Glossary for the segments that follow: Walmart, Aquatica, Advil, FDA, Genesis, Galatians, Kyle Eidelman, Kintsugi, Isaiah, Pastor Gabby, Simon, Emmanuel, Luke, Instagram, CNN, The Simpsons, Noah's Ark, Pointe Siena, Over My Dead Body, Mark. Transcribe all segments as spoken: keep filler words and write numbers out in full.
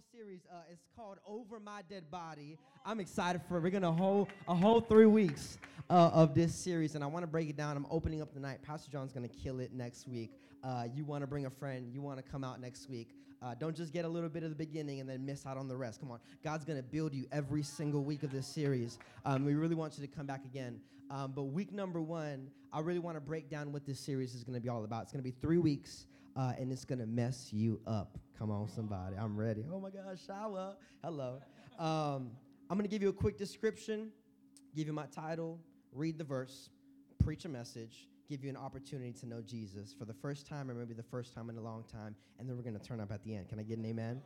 whole series. Uh, it's called Over My Dead Body. I'm excited for it. We're going to hold a whole three weeks uh, of this series, and I want to break it down. I'm opening up tonight. Pastor John's going to kill it next week. Uh, you want to bring a friend. You want to come out next week. Uh, don't just get a little bit of the beginning and then miss out on the rest. Come on. God's going to build you every single week of this series. Um, we really want you to come back again. Um, but week number one, I really want to break down what this series is going to be all about. It's going to be three weeks, uh, and it's going to mess you up. Come on, somebody. I'm ready. Oh, my gosh. Shower. Hello. Um, I'm going to give you a quick description, give you my title, read the verse, preach a message, give you an opportunity to know Jesus for the first time or maybe the first time in a long time, and then we're going to turn up at the end. Can I get an amen?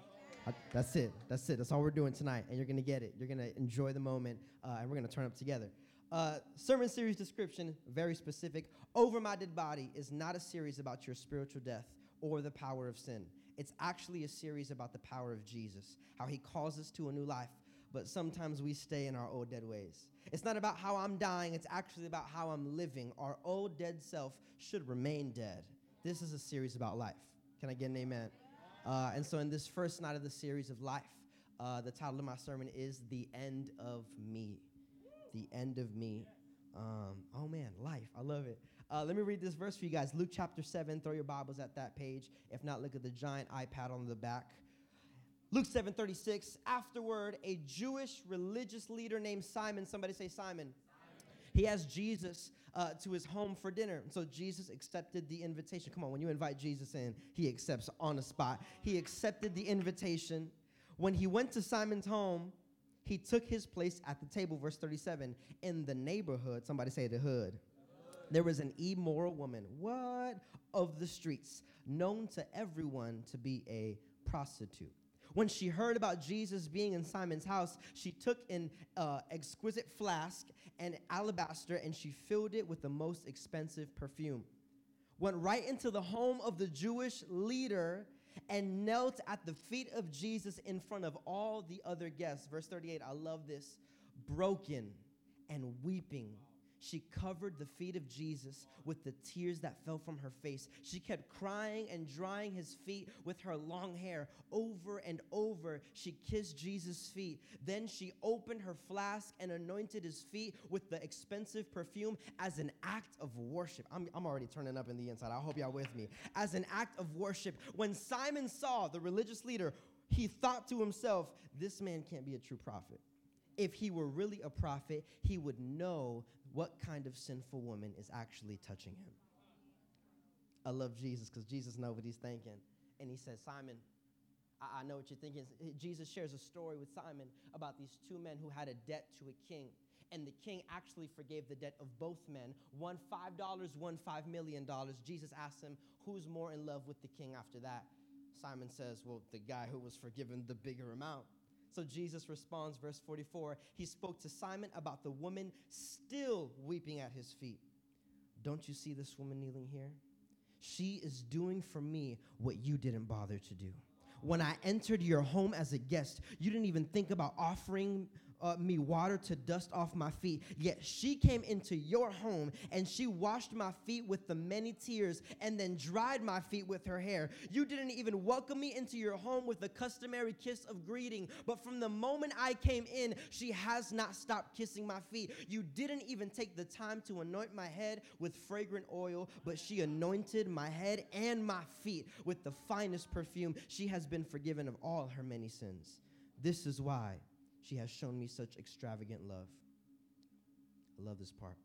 I, that's it. That's it. That's all we're doing tonight, and you're going to get it. You're going to enjoy the moment, uh, and we're going to turn up together. Uh, sermon series description, very specific. Over My Dead Body is not a series about your spiritual death or the power of sin. It's actually a series about the power of Jesus, how he calls us to a new life, but sometimes we stay in our old dead ways. It's not about how I'm dying. It's actually about how I'm living. Our old dead self should remain dead. This is a series about life. Can I get an amen? Uh, and so in this first night of the series of life, uh, the title of my sermon is The End of Me. The End of Me. Um, oh, man, life. I love it. Uh, let me read this verse for you guys. Luke chapter seven. Throw your Bibles at that page. If not, look at the giant iPad on the back. Luke seven thirty-six, afterward, a Jewish religious leader named Simon, somebody say Simon. Simon. He asked Jesus uh, to his home for dinner. So Jesus accepted the invitation. Come on, when you invite Jesus in, he accepts on the spot. He accepted the invitation. When he went to Simon's home, he took his place at the table, verse thirty-seven, in the neighborhood, somebody say the hood. There was an immoral woman, what, of the streets, known to everyone to be a prostitute. When she heard about Jesus being in Simon's house, she took an uh, exquisite flask and alabaster, and she filled it with the most expensive perfume. Went right into the home of the Jewish leader and knelt at the feet of Jesus in front of all the other guests. Verse thirty-eight, I love this. Broken and weeping, she covered the feet of Jesus with the tears that fell from her face. She kept crying and drying his feet with her long hair. Over and over, she kissed Jesus' feet. Then she opened her flask and anointed his feet with the expensive perfume as an act of worship. I'm, I'm already turning up in the inside. I hope y'all with me. As an act of worship. When Simon saw the religious leader, he thought to himself, this man can't be a true prophet. If he were really a prophet, he would know what kind of sinful woman is actually touching him. I love Jesus because Jesus knows what he's thinking. And he says, Simon, I, I know what you're thinking. Jesus shares a story with Simon about these two men who had a debt to a king. And the king actually forgave the debt of both men, one five dollars, one five million dollars. Jesus asked him, who's more in love with the king after that? Simon says, well, the guy who was forgiven the bigger amount. So Jesus responds, verse forty-four, he spoke to Simon about the woman still weeping at his feet. Don't you see this woman kneeling here? She is doing for me what you didn't bother to do. When I entered your home as a guest, you didn't even think about offering Uh, me water to dust off my feet, yet she came into your home and she washed my feet with the many tears and then dried my feet with her hair. You didn't even welcome me into your home with the customary kiss of greeting, but from the moment I came in, she has not stopped kissing my feet. You didn't even take the time to anoint my head with fragrant oil, but she anointed my head and my feet with the finest perfume. She has been forgiven of all her many sins. This is why she has shown me such extravagant love. I love this part.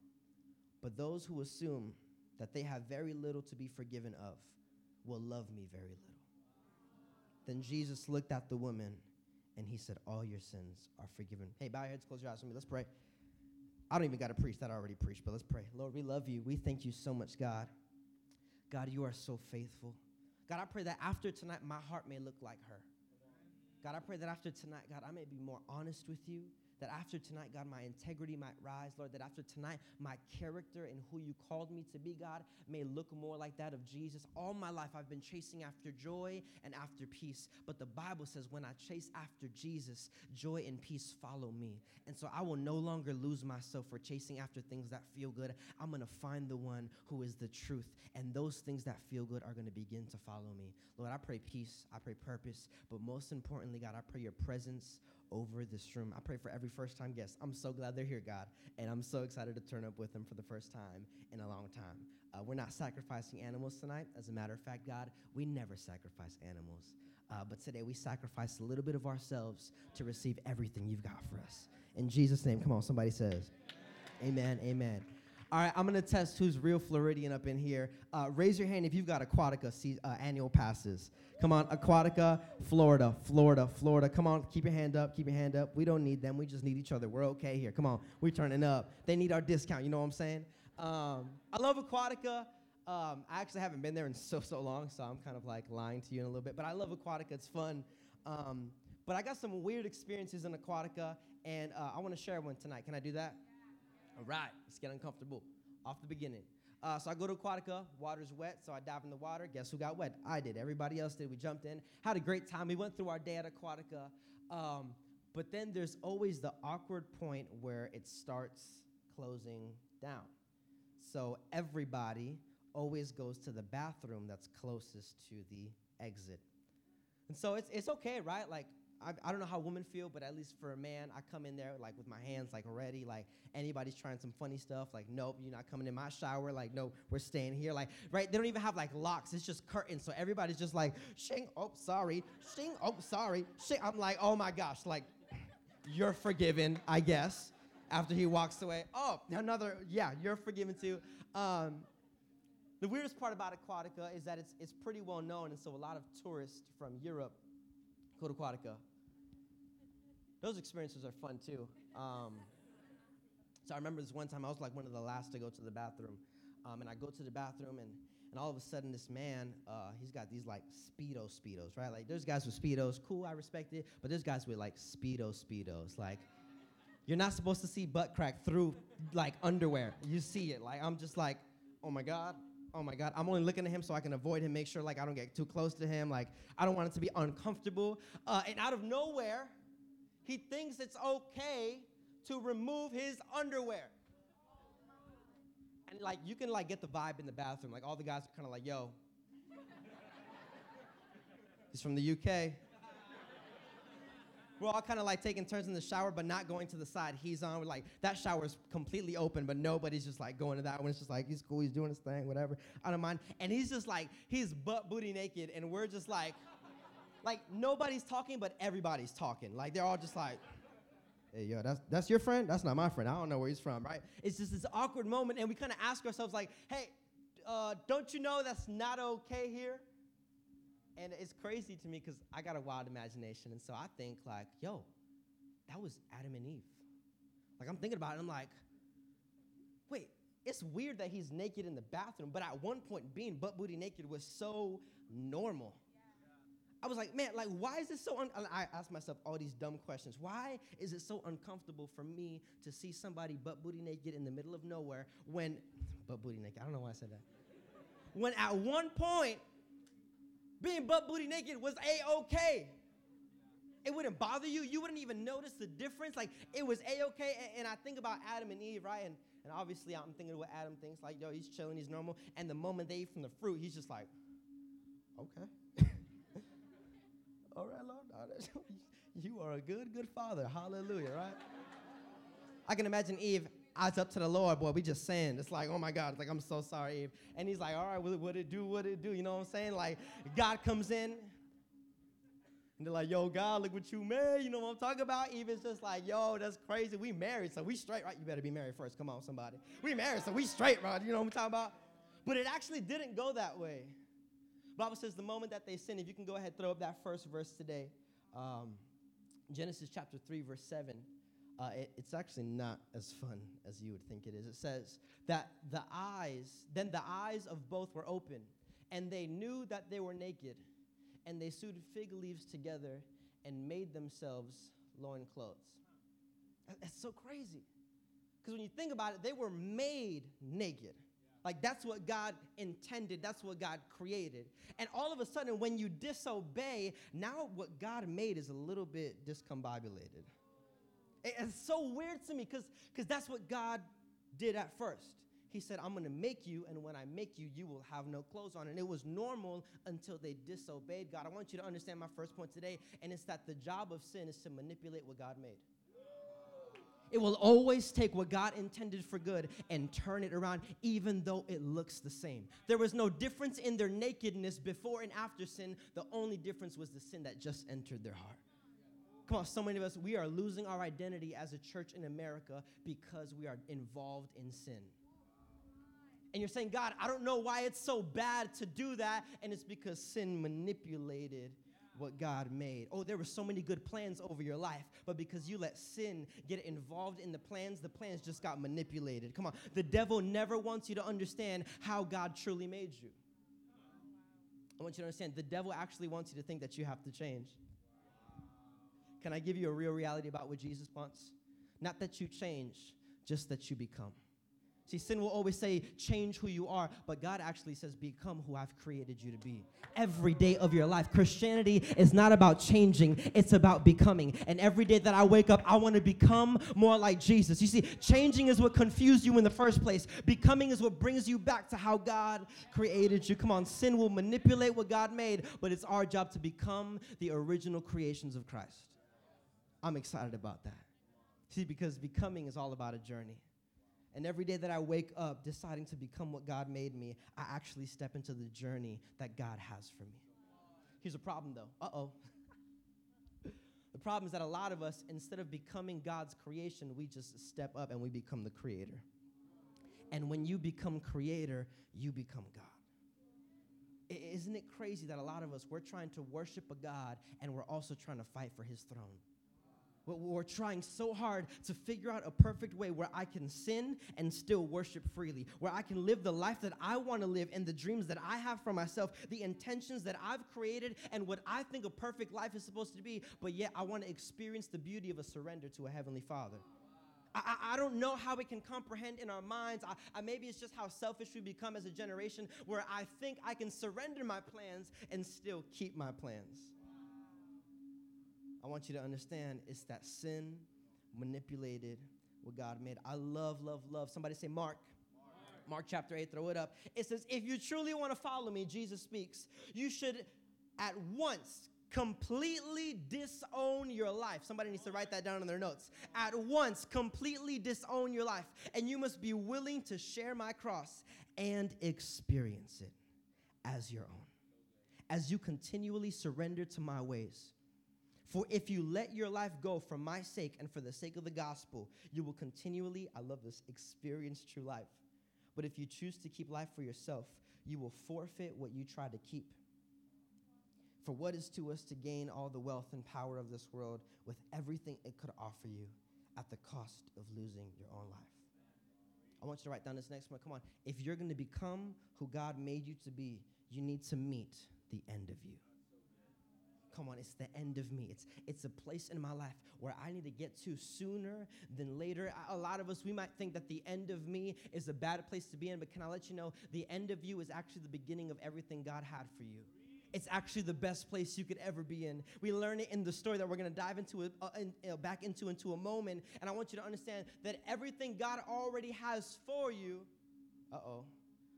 But those who assume that they have very little to be forgiven of will love me very little. Then Jesus looked at the woman, and he said, all your sins are forgiven. Hey, bow your heads, close your eyes for me. Let's pray. I don't even got to preach that. I already preached, but let's pray. Lord, we love you. We thank you so much, God. God, you are so faithful. God, I pray that after tonight, my heart may look like her. God, I pray that after tonight, God, I may be more honest with you, that after tonight, God, my integrity might rise, Lord, that after tonight, my character and who you called me to be, God, may look more like that of Jesus. All my life, I've been chasing after joy and after peace, but the Bible says when I chase after Jesus, joy and peace follow me, and so I will no longer lose myself for chasing after things that feel good. I'm going to find the one who is the truth, and those things that feel good are going to begin to follow me. Lord, I pray peace, I pray purpose, but most importantly, God, I pray your presence over this room. I pray for every first-time guest. I'm so glad they're here, God, and I'm so excited to turn up with them for the first time in a long time. Uh, we're not sacrificing animals tonight. As a matter of fact, God, we never sacrifice animals, uh, but today we sacrifice a little bit of ourselves to receive everything you've got for us. In Jesus' name, come on, somebody says, amen, amen. amen. All right, I'm going to test who's real Floridian up in here. Uh, raise your hand if you've got Aquatica se- uh, annual passes. Come on, Aquatica, Florida, Florida, Florida. Come on, keep your hand up, keep your hand up. We don't need them. We just need each other. We're okay here. Come on, we're turning up. They need our discount, you know what I'm saying? Um, I love Aquatica. Um, I actually haven't been there in so, so long, so I'm kind of like lying to you in a little bit. But I love Aquatica. It's fun. Um, but I got some weird experiences in Aquatica, and uh, I want to share one tonight. Can I do that? All right, let's get uncomfortable. Off the beginning. Uh, so I go to Aquatica. Water's wet, so I dive in the water. Guess who got wet? I did. Everybody else did. We jumped in. Had a great time. We went through our day at Aquatica. Um, but then there's always the awkward point where it starts closing down. So everybody always goes to the bathroom that's closest to the exit. And so it's it's okay, right? Like, I, I don't know how women feel, but at least for a man, I come in there, like, with my hands, like, ready, like, anybody's trying some funny stuff, like, nope, you're not coming in my shower, like, no, we're staying here, like, right, they don't even have, like, locks, it's just curtains, so everybody's just like, shing, oh, sorry, shing, oh, sorry, shing, I'm like, oh, my gosh, like, you're forgiven, I guess, after he walks away, oh, another, yeah, you're forgiven, too, um, the weirdest part about Aquatica is that it's it's pretty well known, and so a lot of tourists from Europe go to Aquatica. Those experiences are fun, too. Um, so I remember this one time, I was like one of the last to go to the bathroom. Um, and I go to the bathroom, and, and all of a sudden, this man, uh, he's got these, like, Speedo Speedos, right? Like, there's guys with Speedos. Cool, I respect it. But there's guys with, like, Speedo Speedos. Like, you're not supposed to see butt crack through, like, underwear. You see it. Like, I'm just like, oh, my God. Oh, my God, I'm only looking at him so I can avoid him, make sure, like, I don't get too close to him. Like, I don't want it to be uncomfortable. Uh, and out of nowhere, he thinks it's okay to remove his underwear. And, like, you can, like, get the vibe in the bathroom. Like, all the guys are kind of like, yo. He's from the U K. We're all kind of, like, taking turns in the shower, but not going to the side he's on. We're like, that shower's completely open, but nobody's just, like, going to that one. It's just like, he's cool, he's doing his thing, whatever. I don't mind. And he's just, like, he's butt booty naked, and we're just, like, like, nobody's talking, but everybody's talking. Like, they're all just like, hey, yo, that's, that's your friend? That's not my friend. I don't know where he's from, right? It's just this awkward moment, and we kind of ask ourselves, like, hey, uh, don't you know that's not okay here? And it's crazy to me because I got a wild imagination. And so I think, like, yo, that was Adam and Eve. Like, I'm thinking about it. I'm like, wait, it's weird that he's naked in the bathroom. But at one point, being butt-booty naked was so normal. Yeah. I was like, man, like, why is this so un-? I asked myself all these dumb questions. Why is it so uncomfortable for me to see somebody butt-booty naked in the middle of nowhere when, butt-booty naked, I don't know why I said that. When at one point, being butt-booty naked was A-okay. It wouldn't bother you. You wouldn't even notice the difference. Like, it was A-okay. And, and I think about Adam and Eve, right? And, and obviously, I'm thinking what Adam thinks. Like, yo, he's chilling. He's normal. And the moment they eat from the fruit, he's just like, okay. All right, Lord. You are a good, good father. Hallelujah, right? I can imagine Eve. Eyes up to the Lord, boy, we just sinned. It's like, oh, my God. It's like, I'm so sorry, Eve. And he's like, all right, what it do, what it do? You know what I'm saying? Like, God comes in, and they're like, yo, God, look what you made. You know what I'm talking about? Eve is just like, yo, that's crazy. We married, so we straight, right? You better be married first. Come on, somebody. We married, so we straight, right? You know what I'm talking about? But it actually didn't go that way. The Bible says the moment that they sinned, if you can go ahead and throw up that first verse today, um, Genesis chapter three, verse seven. Uh, it, it's actually not as fun as you would think it is. It says that the eyes, then the eyes of both were open, and they knew that they were naked, and they sewed fig leaves together and made themselves loincloths. That's so crazy. Because when you think about it, they were made naked. Like, that's what God intended. That's what God created. And all of a sudden, when you disobey, now what God made is a little bit discombobulated. It's so weird to me because because that's what God did at first. He said, I'm going to make you, and when I make you, you will have no clothes on. And it was normal until they disobeyed God. I want you to understand my first point today, and it's that the job of sin is to manipulate what God made. It will always take what God intended for good and turn it around, even though it looks the same. There was no difference in their nakedness before and after sin. The only difference was the sin that just entered their heart. Come on, so many of us, we are losing our identity as a church in America because we are involved in sin. And you're saying, God, I don't know why it's so bad to do that. And it's because sin manipulated what God made. Oh, there were so many good plans over your life, but because you let sin get involved in the plans, the plans just got manipulated. Come on. The devil never wants you to understand how God truly made you. I want you to understand, the devil actually wants you to think that you have to change. Can I give you a real reality about what Jesus wants? Not that you change, just that you become. See, sin will always say, change who you are, but God actually says, become who I've created you to be. Every day of your life, Christianity is not about changing, it's about becoming. And every day that I wake up, I want to become more like Jesus. You see, changing is what confused you in the first place. Becoming is what brings you back to how God created you. Come on, sin will manipulate what God made, but it's our job to become the original creations of Christ. I'm excited about that. See, because becoming is all about a journey. And every day that I wake up deciding to become what God made me, I actually step into the journey that God has for me. Here's a problem, though. Uh-oh. The problem is that a lot of us, instead of becoming God's creation, we just step up and we become the creator. And when you become creator, you become God. Isn't it crazy that a lot of us, we're trying to worship a God, and we're also trying to fight for his throne? We're trying so hard to figure out a perfect way where I can sin and still worship freely, where I can live the life that I want to live and the dreams that I have for myself, the intentions that I've created and what I think a perfect life is supposed to be, but yet I want to experience the beauty of a surrender to a heavenly Father. I, I don't know how we can comprehend in our minds. I, I, maybe it's just how selfish we become as a generation, where I think I can surrender my plans and still keep my plans. I want you to understand, it's that sin manipulated what God made. I love, love, love. Somebody say Mark. Mark. Mark chapter eight, throw it up. It says, if you truly want to follow me, Jesus speaks, you should at once completely disown your life. Somebody needs to write that down in their notes. At once, completely disown your life. And you must be willing to share my cross and experience it as your own, as you continually surrender to my ways. For if you let your life go for my sake and for the sake of the gospel, you will continually, I love this, experience true life. But if you choose to keep life for yourself, you will forfeit what you try to keep. For what is to us to gain all the wealth and power of this world with everything it could offer you at the cost of losing your own life? I want you to write down this next one. Come on. If you're going to become who God made you to be, you need to meet the end of you. Come on, it's the end of me. It's it's a place in my life where I need to get to sooner than later. A lot of us, we might think that the end of me is a bad place to be in, but can I let you know, the end of you is actually the beginning of everything God had for you. It's actually the best place you could ever be in. We learn it in the story that we're going to dive into it, uh, in, uh, back into into a moment, and I want you to understand that everything God already has for you, uh-oh,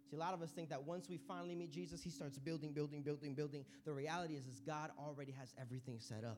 see, a lot of us think that once we finally meet Jesus, he starts building, building, building, building. The reality is, is God already has everything set up.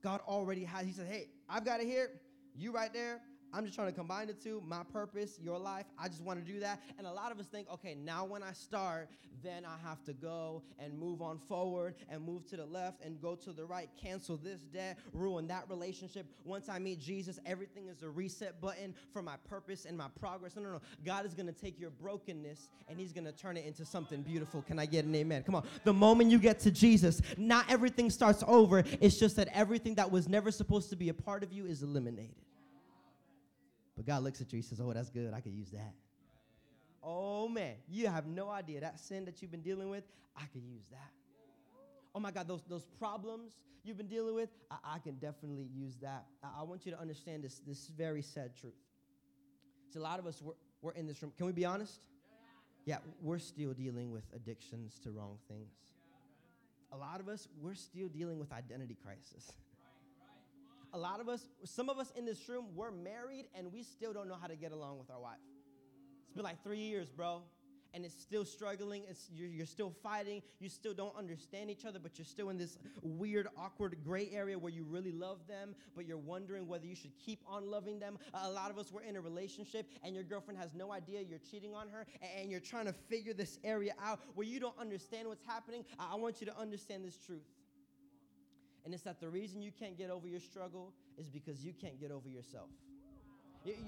God already has. He said, hey, I've got it here. You right there. I'm just trying to combine the two, my purpose, your life. I just want to do that. And a lot of us think, okay, now when I start, then I have to go and move on forward and move to the left and go to the right, cancel this debt, ruin that relationship. Once I meet Jesus, everything is a reset button for my purpose and my progress. No, no, no. God is going to take your brokenness, and he's going to turn it into something beautiful. Can I get an amen? Come on. The moment you get to Jesus, not everything starts over. It's just that everything that was never supposed to be a part of you is eliminated. But God looks at you, he says, oh, that's good. I could use that. Yeah, yeah, yeah. Oh, man, you have no idea. That sin that you've been dealing with, I could use that. oh my God, those those problems you've been dealing with, I, I can definitely use that. I, I want you to understand this this very sad truth. So a lot of us, we're, we're in this room. Can we be honest? Yeah, we're still dealing with addictions to wrong things. A lot of us, we're still dealing with identity crisis. A lot of us, some of us in this room, we're married and we still don't know how to get along with our wife. It's been like three years, bro. And it's still struggling. It's, you're, you're still fighting. You still don't understand each other, but you're still in this weird, awkward gray area where you really love them, but you're wondering whether you should keep on loving them. Uh, a lot of us were in a relationship, and your girlfriend has no idea you're cheating on her, and, and you're trying to figure this area out where you don't understand what's happening. I, I want you to understand this truth. And it's that the reason you can't get over your struggle is because you can't get over yourself.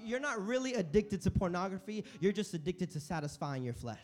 You're not really addicted to pornography. You're just addicted to satisfying your flesh.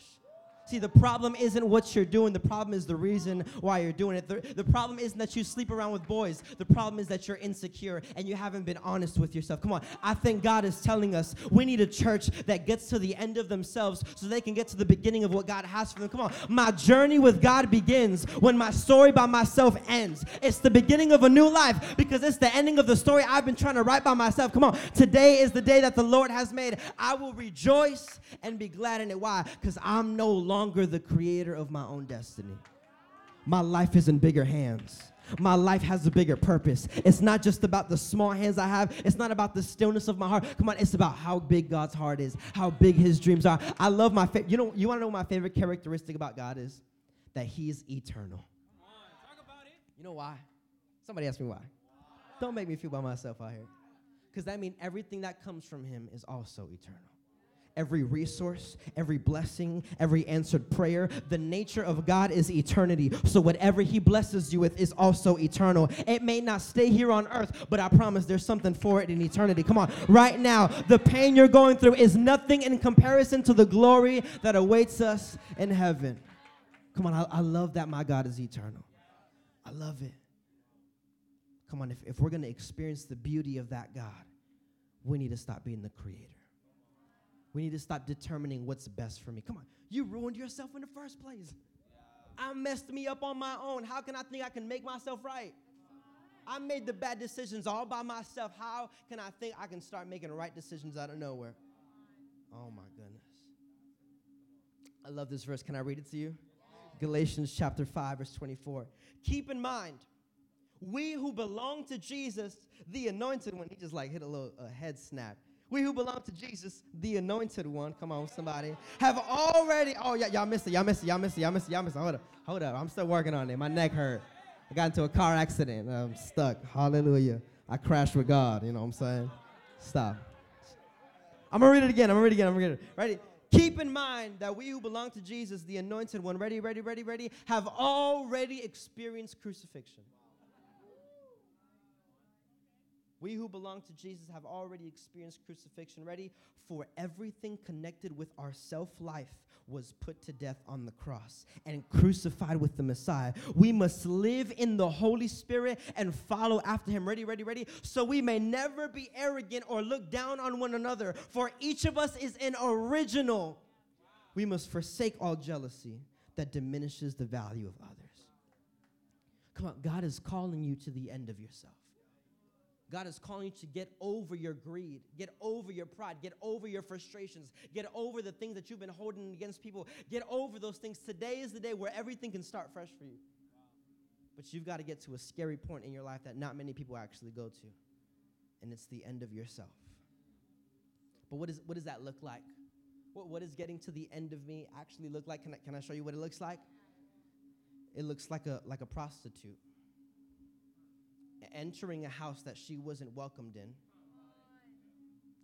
See, the problem isn't what you're doing. The problem is the reason why you're doing it. The, the problem isn't that you sleep around with boys. The problem is that you're insecure and you haven't been honest with yourself. Come on. I think God is telling us we need a church that gets to the end of themselves so they can get to the beginning of what God has for them. Come on. My journey with God begins when my story by myself ends. It's the beginning of a new life because it's the ending of the story I've been trying to write by myself. Come on. Today is the day that the Lord has made. I will rejoice and be glad in it. Why? Because I'm no longer longer the creator of my own destiny. My life is in bigger hands. My life has a bigger purpose. It's not just about the small hands I have. It's not about the stillness of my heart. Come on, it's about how big God's heart is, how big his dreams are. I love my favorite. You know, you want to know what my favorite characteristic about God is? That he's eternal. Come on, talk about it. You know why? Somebody asked me why. Don't make me feel by myself out here. Because that means everything that comes from him is also eternal. Every resource, every blessing, every answered prayer. The nature of God is eternity. So whatever he blesses you with is also eternal. It may not stay here on earth, but I promise there's something for it in eternity. Come on. Right now, the pain you're going through is nothing in comparison to the glory that awaits us in heaven. Come on. I, I love that my God is eternal. I love it. Come on. If, if we're going to experience the beauty of that God, we need to stop being the creator. We need to stop determining what's best for me. Come on. You ruined yourself in the first place. I messed me up on my own. How can I think I can make myself right? I made the bad decisions all by myself. How can I think I can start making right decisions out of nowhere? Oh, my goodness. I love this verse. Can I read it to you? Galatians chapter five, verse twenty-four. Keep in mind, we who belong to Jesus, the anointed one. He just like hit a little uh, head snap. We who belong to Jesus, the anointed one, come on, somebody, have already, oh, yeah, y'all missed it, y'all missed it, y'all missed it, y'all missed it, y'all missed it, hold up, hold up, I'm still working on it, my neck hurt, I got into a car accident, I'm stuck, hallelujah, I crashed with God, you know what I'm saying, stop, I'm going to read it again, I'm going to read it again, I'm going to read it, ready? Keep in mind that we who belong to Jesus, the anointed one, ready, ready, ready, ready, have already experienced crucifixion. We who belong to Jesus have already experienced crucifixion. Ready? For everything connected with our self-life was put to death on the cross and crucified with the Messiah. We must live in the Holy Spirit and follow after him. Ready, ready, ready? So we may never be arrogant or look down on one another, for each of us is an original. We must forsake all jealousy that diminishes the value of others. Come on, God is calling you to the end of yourself. God is calling you to get over your greed, get over your pride, get over your frustrations, get over the things that you've been holding against people, get over those things. Today is the day where everything can start fresh for you. But you've got to get to a scary point in your life that not many people actually go to, and it's the end of yourself. But what, is, what does that look like? What, what is getting to the end of me actually look like? Can I, can I show you what it looks like? It looks like a, like a prostitute. Entering a house that she wasn't welcomed in,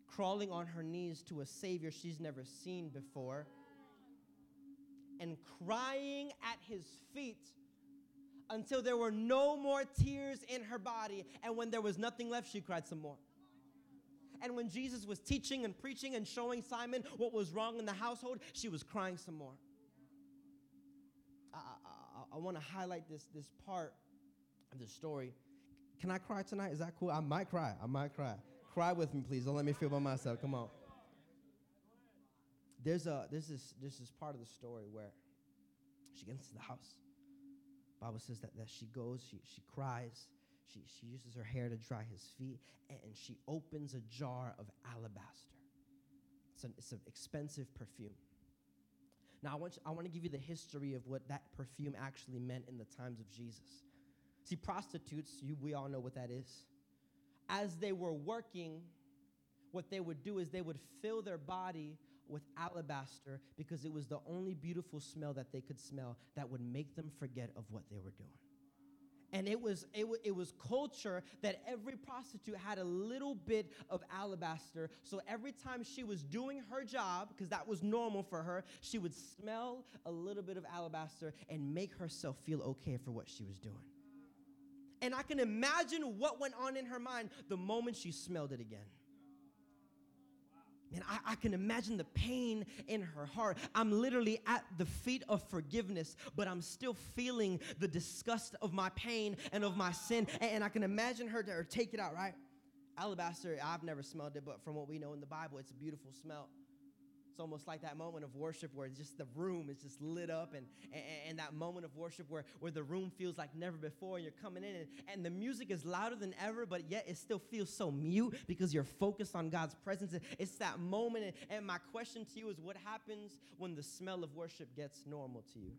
crawling on her knees to a Savior she's never seen before, and crying at his feet until there were no more tears in her body, and when there was nothing left, she cried some more. And when Jesus was teaching and preaching and showing Simon what was wrong in the household, she was crying some more. I, I, I want to highlight this, this part of the story. Can I cry tonight? Is that cool? I might cry. I might cry. Cry with me, please. Don't let me feel by myself. Come on. There's a there's this there's this part of the story where she gets to the house Bible says that, that she goes, she, she cries, she, she uses her hair to dry his feet, and she opens a jar of alabaster. It's an, it's an expensive perfume. Now, I want, you, I want to give you the history of what that perfume actually meant in the times of Jesus. See, prostitutes, you, we all know what that is. As they were working, what they would do is they would fill their body with alabaster because it was the only beautiful smell that they could smell that would make them forget of what they were doing. And it was it, w- it was culture that every prostitute had a little bit of alabaster. So every time she was doing her job, because that was normal for her, she would smell a little bit of alabaster and make herself feel okay for what she was doing. And I can imagine what went on in her mind the moment she smelled it again. And I, I can imagine the pain in her heart. I'm literally at the feet of forgiveness, but I'm still feeling the disgust of my pain and of my sin. And, and I can imagine her, to, her take it out, right? Alabaster, I've never smelled it, but from what we know in the Bible, it's a beautiful smell. It's almost like that moment of worship where just the room is just lit up, and, and, and that moment of worship where, where the room feels like never before, and you're coming in, and, and the music is louder than ever, but yet it still feels so mute because you're focused on God's presence. It's that moment, and, and my question to you is, what happens when the smell of worship gets normal to you?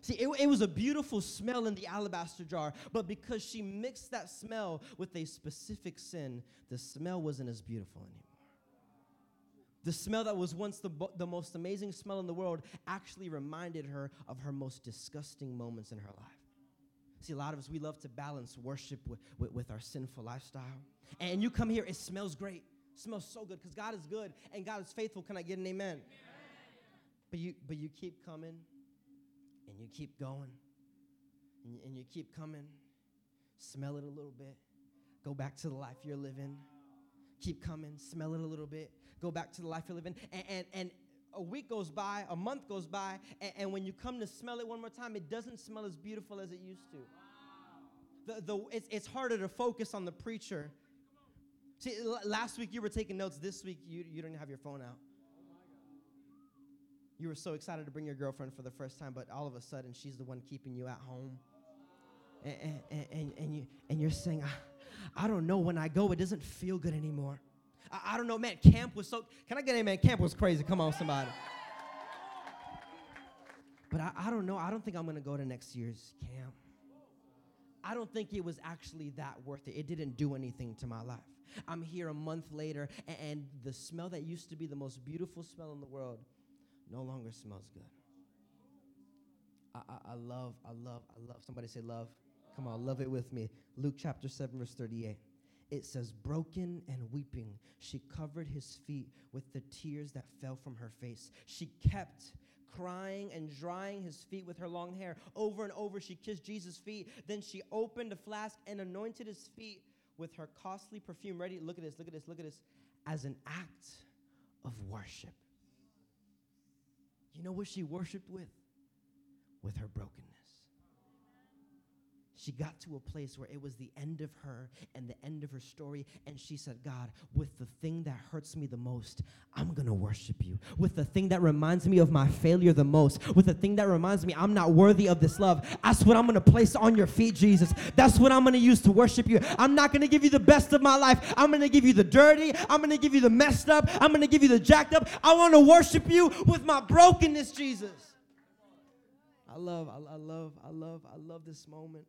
See, it, it was a beautiful smell in the alabaster jar, but because she mixed that smell with a specific sin, the smell wasn't as beautiful anymore. The smell that was once the, bo- the most amazing smell in the world actually reminded her of her most disgusting moments in her life. See, a lot of us, we love to balance worship with, with, with our sinful lifestyle. And you come here, it smells great. It smells so good because God is good and God is faithful. Can I get an amen? Amen. But you but you keep coming and you keep going and, and you keep coming. Smell it a little bit. Go back to the life you're living. Keep coming. Smell it a little bit. Go back to the life you're living, and, and, and a week goes by, a month goes by, and, and when you come to smell it one more time, it doesn't smell as beautiful as it used to. Wow. The, the, it's, it's harder to focus on the preacher. See, l- last week you were taking notes. This week you, you didn't have your phone out. You were so excited to bring your girlfriend for the first time, but all of a sudden she's the one keeping you at home. And, and, and, and, you, and you're saying, I, I don't know, when I go, it doesn't feel good anymore. I, I don't know, man, camp was so, can I get an amen? Camp was crazy. Come on, somebody. But I, I don't know. I don't think I'm going to go to next year's camp. I don't think it was actually that worth it. It didn't do anything to my life. I'm here a month later, and, and the smell that used to be the most beautiful smell in the world no longer smells good. I, I, I love, I love, I love. Somebody say love. Come on, love it with me. Luke chapter seven, verse thirty-eight. It says, broken and weeping, she covered his feet with the tears that fell from her face. She kept crying and drying his feet with her long hair. Over and over, she kissed Jesus' feet. Then she opened a flask and anointed his feet with her costly perfume. Ready? Look at this, look at this, look at this. As an act of worship. You know what she worshiped with? With her brokenness. She got to a place where it was the end of her and the end of her story, and she said, God, with the thing that hurts me the most, I'm going to worship you. With the thing that reminds me of my failure the most, with the thing that reminds me I'm not worthy of this love, that's what I'm going to place on your feet, Jesus. That's what I'm going to use to worship you. I'm not going to give you the best of my life. I'm going to give you the dirty. I'm going to give you the messed up. I'm going to give you the jacked up. I want to worship you with my brokenness, Jesus. I love, I love, I love, I love this moment.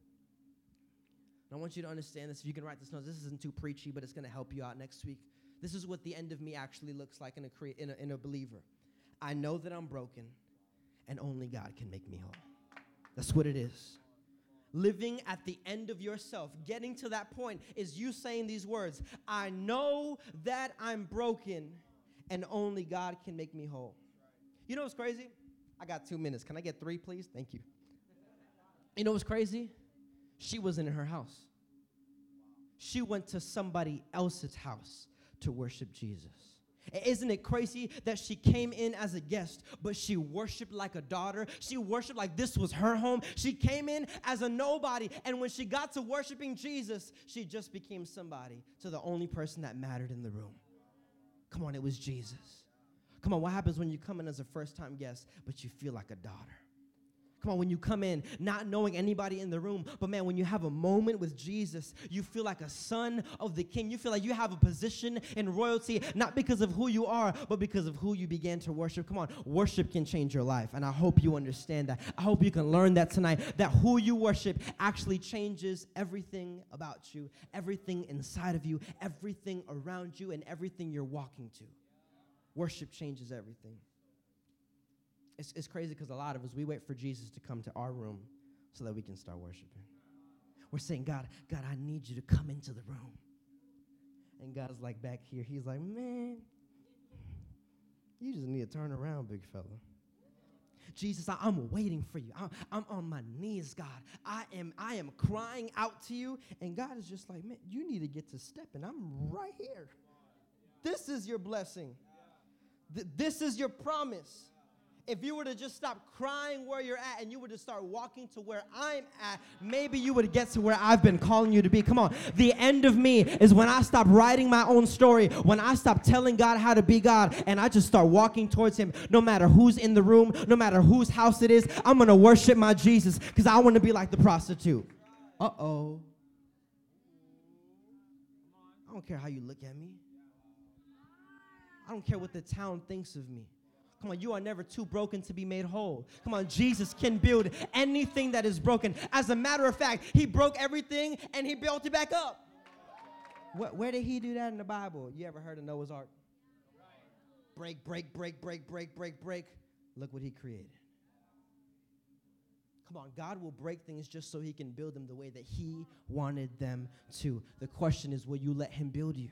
I want you to understand this. If you can write this note, this isn't too preachy, but it's going to help you out next week. This is what the end of me actually looks like in a, cre- in a in a believer. I know that I'm broken, and only God can make me whole. That's what it is. Living at the end of yourself, getting to that point, is you saying these words. I know that I'm broken, and only God can make me whole. You know what's crazy? I got two minutes. Can I get three, please? Thank you. You know what's crazy? She wasn't in her house. She went to somebody else's house to worship Jesus. Isn't it crazy that she came in as a guest, but she worshiped like a daughter? She worshiped like this was her home. She came in as a nobody, and when she got to worshiping Jesus, she just became somebody to the only person that mattered in the room. Come on, it was Jesus. Come on, what happens when you come in as a first-time guest, but you feel like a daughter? Come on, when you come in, not knowing anybody in the room, but man, when you have a moment with Jesus, you feel like a son of the King. You feel like you have a position in royalty, not because of who you are, but because of who you began to worship. Come on, worship can change your life, and I hope you understand that. I hope you can learn that tonight, that who you worship actually changes everything about you, everything inside of you, everything around you, and everything you're walking to. Worship changes everything. It's, it's crazy because a lot of us, we wait for Jesus to come to our room so that we can start worshiping. We're saying, God, God, I need you to come into the room. And God's like back here. He's like, man, you just need to turn around, big fella. Jesus, I, I'm waiting for you. I, I'm on my knees, God. I am, I am crying out to you. And God is just like, man, you need to get to stepping. I'm right here. This is your blessing. Th- this is your promise. If you were to just stop crying where you're at and you were to start walking to where I'm at, maybe you would get to where I've been calling you to be. Come on. The end of me is when I stop writing my own story, when I stop telling God how to be God, and I just start walking towards him. No matter who's in the room, no matter whose house it is, I'm going to worship my Jesus because I want to be like the prostitute. Uh-oh. I don't care how you look at me. I don't care what the town thinks of me. Come on, you are never too broken to be made whole. Come on, Jesus can build anything that is broken. As a matter of fact, he broke everything and he built it back up. Where, where did he do that in the Bible? You ever heard of Noah's Ark? Break, break, break, break, break, break, break. Look what he created. Come on, God will break things just so he can build them the way that he wanted them to. The question is, will you let him build you?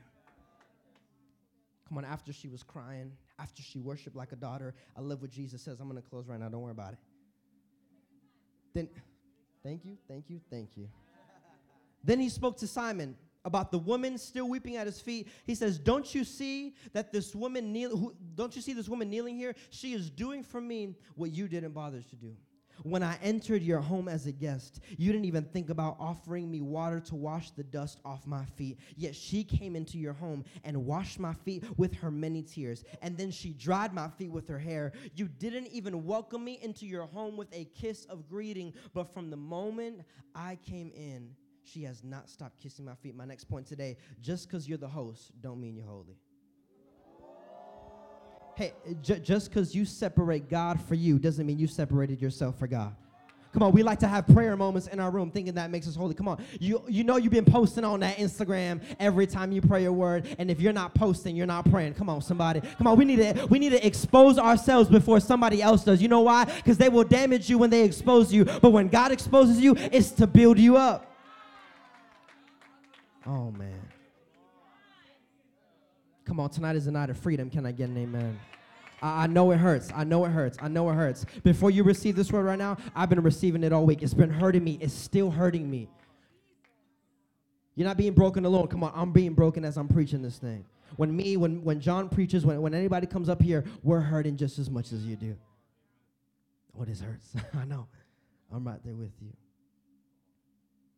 Come on, after she was crying, after she worshiped like a daughter, I love what Jesus says. I'm going to close right now. Don't worry about it. Then, thank you, thank you, thank you. Then he spoke to Simon about the woman still weeping at his feet. He says, "Don't you see that this woman kneel? Who, don't you see this woman kneeling here? She is doing for me what you didn't bother to do. When I entered your home as a guest, you didn't even think about offering me water to wash the dust off my feet. Yet she came into your home and washed my feet with her many tears, and then she dried my feet with her hair. You didn't even welcome me into your home with a kiss of greeting, but from the moment I came in, she has not stopped kissing my feet." My next point today, just because you're the host, don't mean you're holy. Hey, j- just because you separate God for you doesn't mean you separated yourself for God. Come on, we like to have prayer moments in our room thinking that makes us holy. Come on, you you know you've been posting on that Instagram every time you pray a word, and if you're not posting, you're not praying. Come on, somebody. Come on, we need to we need to expose ourselves before somebody else does. You know why? Because they will damage you when they expose you. But when God exposes you, it's to build you up. Oh, man. Come on, tonight is a night of freedom. Can I get an amen? I, I know it hurts. I know it hurts. I know it hurts. Before you receive this word right now, I've been receiving it all week. It's been hurting me. It's still hurting me. You're not being broken alone. Come on, I'm being broken as I'm preaching this thing. When me, when, when John preaches, when, when anybody comes up here, we're hurting just as much as you do. Oh, this hurts. I know. I'm right there with you.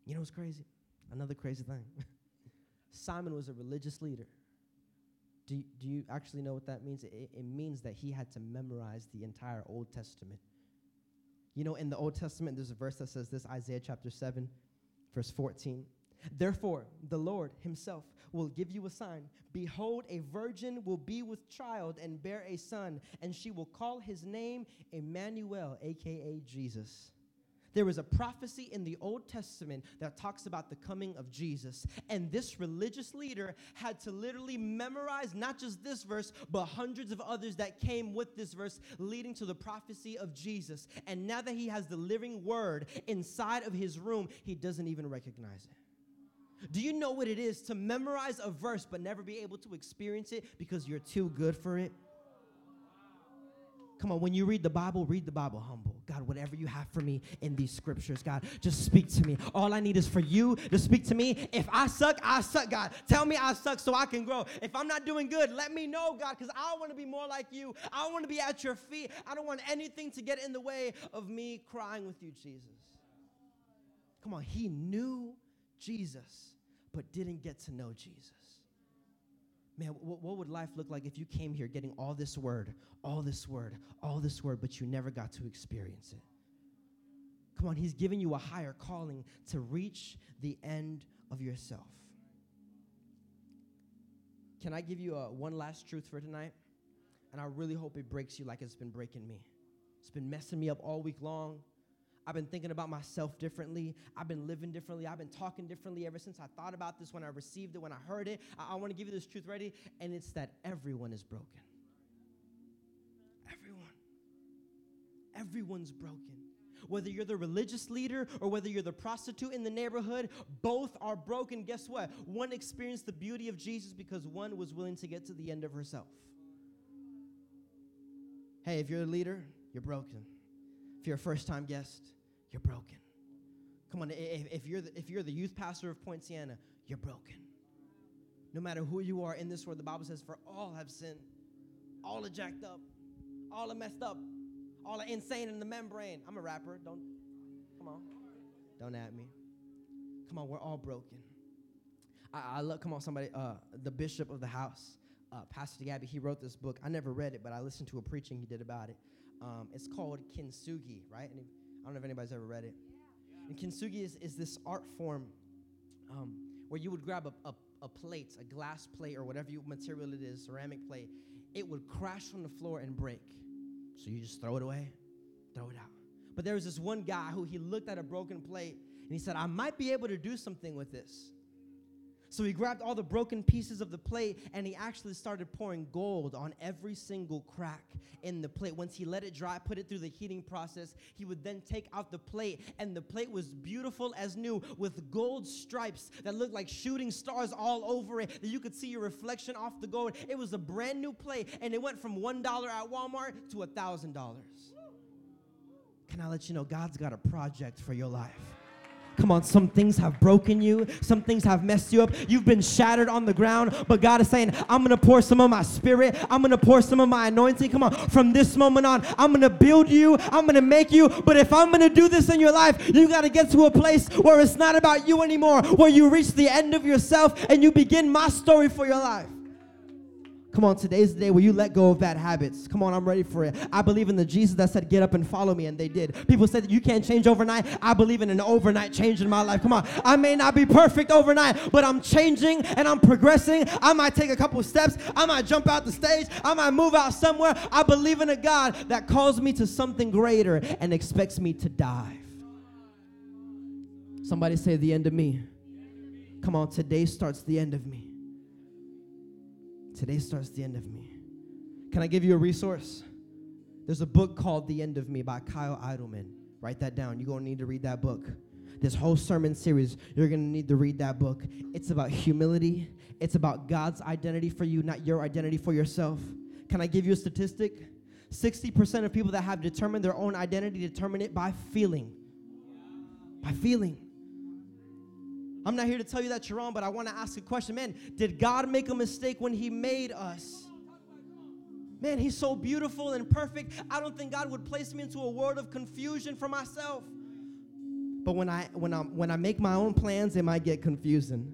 You know what's crazy? Another crazy thing. Simon was a religious leader. Do you, do you actually know what that means? It, it means that he had to memorize the entire Old Testament. You know, in the Old Testament, there's a verse that says this, Isaiah chapter seven, verse fourteen. "Therefore, the Lord himself will give you a sign. Behold, a virgin will be with child and bear a son, and she will call his name Emmanuel," a k a. Jesus. There is a prophecy in the Old Testament that talks about the coming of Jesus. And this religious leader had to literally memorize not just this verse, but hundreds of others that came with this verse, leading to the prophecy of Jesus. And now that he has the living word inside of his room, he doesn't even recognize it. Do you know what it is to memorize a verse but never be able to experience it because you're too good for it? Come on, when you read the Bible, read the Bible humble. God, whatever you have for me in these scriptures, God, just speak to me. All I need is for you to speak to me. If I suck, I suck, God. Tell me I suck so I can grow. If I'm not doing good, let me know, God, because I want to be more like you. I want to be at your feet. I don't want anything to get in the way of me crying with you, Jesus. Come on, he knew Jesus, but didn't get to know Jesus. Man, what would life look like if you came here getting all this word, all this word, all this word, but you never got to experience it? Come on, he's giving you a higher calling to reach the end of yourself. Can I give you a, one last truth for tonight? And I really hope it breaks you like it's been breaking me. It's been messing me up all week long. I've been thinking about myself differently. I've been living differently. I've been talking differently ever since I thought about this, when I received it, when I heard it. I, I want to give you this truth ready, and it's that everyone is broken. Everyone. Everyone's broken. Whether you're the religious leader or whether you're the prostitute in the neighborhood, both are broken. Guess what? One experienced the beauty of Jesus because one was willing to get to the end of herself. Hey, if you're a leader, you're broken. If you're a first-time guest, you're broken. Come on, if, if, you're the, if you're the youth pastor of Pointe Siena, you're broken. No matter who you are in this world, the Bible says, for all have sinned, all are jacked up, all are messed up. All are insane in the membrane. I'm a rapper. Don't, come on. Don't at me. Come on, we're all broken. I, I love, come on, somebody, uh, the bishop of the house, uh, Pastor Gabby, he wrote this book. I never read it, but I listened to a preaching he did about it. Um, it's called Kintsugi, right? And I don't know if anybody's ever read it. Yeah. And Kintsugi is, is this art form um, where you would grab a, a, a plate, a glass plate, or whatever you, material it is, ceramic plate. It would crash on the floor and break. So you just throw it away, throw it out. But there was this one guy who he looked at a broken plate, and he said, I might be able to do something with this. So he grabbed all the broken pieces of the plate, and he actually started pouring gold on every single crack in the plate. Once he let it dry, put it through the heating process, he would then take out the plate, and the plate was beautiful as new with gold stripes that looked like shooting stars all over it, that you could see your reflection off the gold. It was a brand new plate, and it went from one dollar at Walmart to one thousand dollars. Can I let you know God's got a project for your life? Come on, some things have broken you. Some things have messed you up. You've been shattered on the ground, but God is saying, I'm going to pour some of my spirit. I'm going to pour some of my anointing. Come on, from this moment on, I'm going to build you. I'm going to make you. But if I'm going to do this in your life, you got to get to a place where it's not about you anymore, where you reach the end of yourself and you begin my story for your life. Come on, today's the day where you let go of bad habits. Come on, I'm ready for it. I believe in the Jesus that said, get up and follow me, and they did. People said that you can't change overnight. I believe in an overnight change in my life. Come on, I may not be perfect overnight, but I'm changing and I'm progressing. I might take a couple steps. I might jump out the stage. I might move out somewhere. I believe in a God that calls me to something greater and expects me to dive. Somebody say, the end of me. Come on, today starts the end of me. Today starts the end of me. Can I give you a resource? There's a book called The End of Me by Kyle Eidelman. Write that down. You're going to need to read that book. This whole sermon series, you're going to need to read that book. It's about humility. It's about God's identity for you, not your identity for yourself. Can I give you a statistic? sixty percent of people that have determined their own identity determine it by feeling. By feeling. I'm not here to tell you that you're wrong, but I want to ask a question. Man, did God make a mistake when he made us? Man, he's so beautiful and perfect. I don't think God would place me into a world of confusion for myself. But when I when I when I make my own plans, it might get confusing.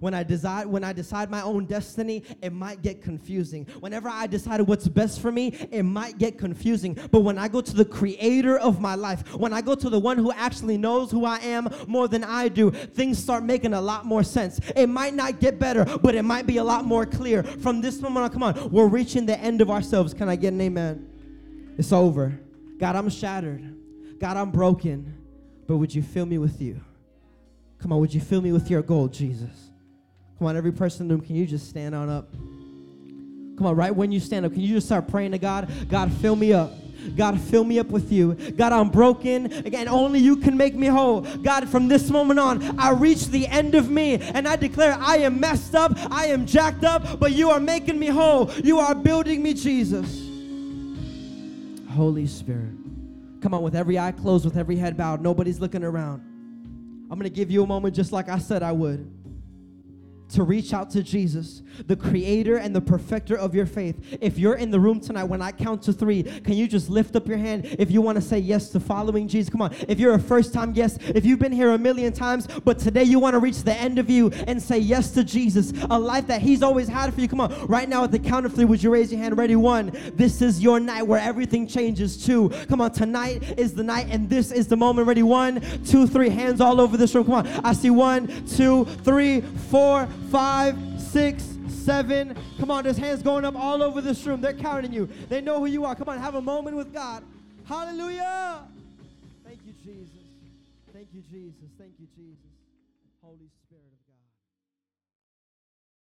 When I decide when I decide my own destiny, it might get confusing. Whenever I decide what's best for me, it might get confusing. But when I go to the creator of my life, when I go to the one who actually knows who I am more than I do, things start making a lot more sense. It might not get better, but it might be a lot more clear. From this moment on, come on, we're reaching the end of ourselves. Can I get an amen? It's over. God, I'm shattered. God, I'm broken. But would you fill me with you? Come on, would you fill me with your gold, Jesus? Come on, every person in the room, can you just stand on up? Come on, right when you stand up, can you just start praying to God? God, fill me up. God, fill me up with you. God, I'm broken. Again, only you can make me whole. God, from this moment on, I reach the end of me, and I declare I am messed up, I am jacked up, but you are making me whole. You are building me, Jesus. Holy Spirit. Come on, with every eye closed, with every head bowed, nobody's looking around. I'm going to give you a moment just like I said I would. to reach out to Jesus, the creator and the perfecter of your faith. If you're in the room tonight, when I count to three, can you just lift up your hand if you want to say yes to following Jesus? Come on. If you're a first-time guest, if you've been here a million times, but today you want to reach the end of you and say yes to Jesus, a life that he's always had for you. Come on. Right now at the count of three, would you raise your hand? Ready? One. This is your night where everything changes. Two. Come on. Tonight is the night, and this is the moment. Ready? One, two, three. Hands all over this room. Come on. I see one, two, three, four, five, six, seven. Come on, there's hands going up all over this room. They're counting you. They know who you are. Come on, have a moment with God. Hallelujah. Thank you, Jesus. Thank you, Jesus. Thank you, Jesus. Holy Spirit.